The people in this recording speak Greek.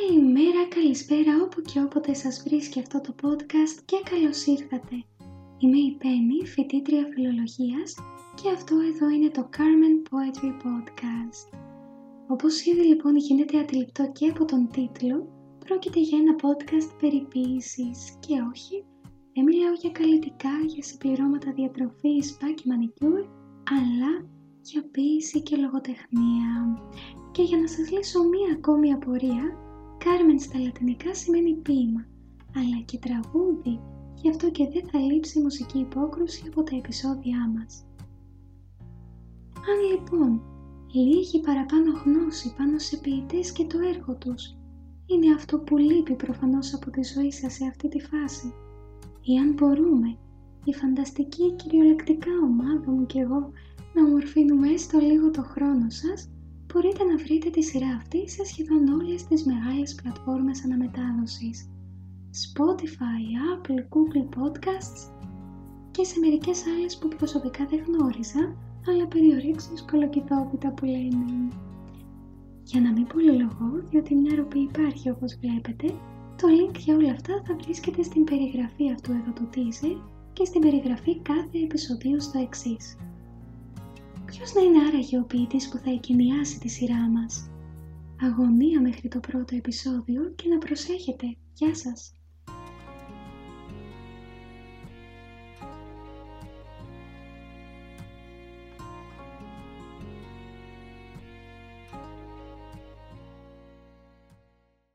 Καλημέρα, καλησπέρα όπου και όποτε σας βρίσκει αυτό το podcast και καλώς ήρθατε. Είμαι η Πέννη, φοιτήτρια φιλολογίας και αυτό εδώ είναι το Carmen Poetry Podcast. Όπως ήδη λοιπόν γίνεται αντιληπτό και από τον τίτλο, πρόκειται για ένα podcast περί ποίησης και όχι, δεν μιλάω για καλλιτικά, για συμπληρώματα διατροφής, σπα και μανικιούρ, αλλά για ποίηση και λογοτεχνία. Και για να σας λύσω μία ακόμη απορία, Κάρμεν στα λατινικά σημαίνει ποίημα, αλλά και τραγούδι, γι' αυτό και δεν θα λείψει η μουσική υπόκρουση από τα επεισόδια μας. Αν λοιπόν λίγη παραπάνω γνώση πάνω σε ποιητές και το έργο τους, είναι αυτό που λείπει προφανώς από τη ζωή σας σε αυτή τη φάση. Ή αν μπορούμε, η φανταστική κυριολεκτικά ομάδα μου και εγώ να ομορφύνουμε έστω λίγο το χρόνο σας, μπορείτε να βρείτε τη σειρά αυτή σε σχεδόν όλες τις μεγάλες πλατφόρμες αναμετάδοσης. Spotify, Apple, Google Podcasts και σε μερικές άλλες που προσωπικά δεν γνώριζα, αλλά περιορίξεις κολοκυθόπιτα που λένε. Για να μην πολυλογώ, διότι μια ροπή υπάρχει όπως βλέπετε, το link για όλα αυτά θα βρίσκεται στην περιγραφή αυτού εδώ του teaser και στην περιγραφή κάθε επεισοδίου στο εξής. Ποιος να είναι άραγε ο ποιητής που θα εκκαινιάσει τη σειρά μας? Αγωνία μέχρι το πρώτο επεισόδιο και να προσέχετε. Γεια σας!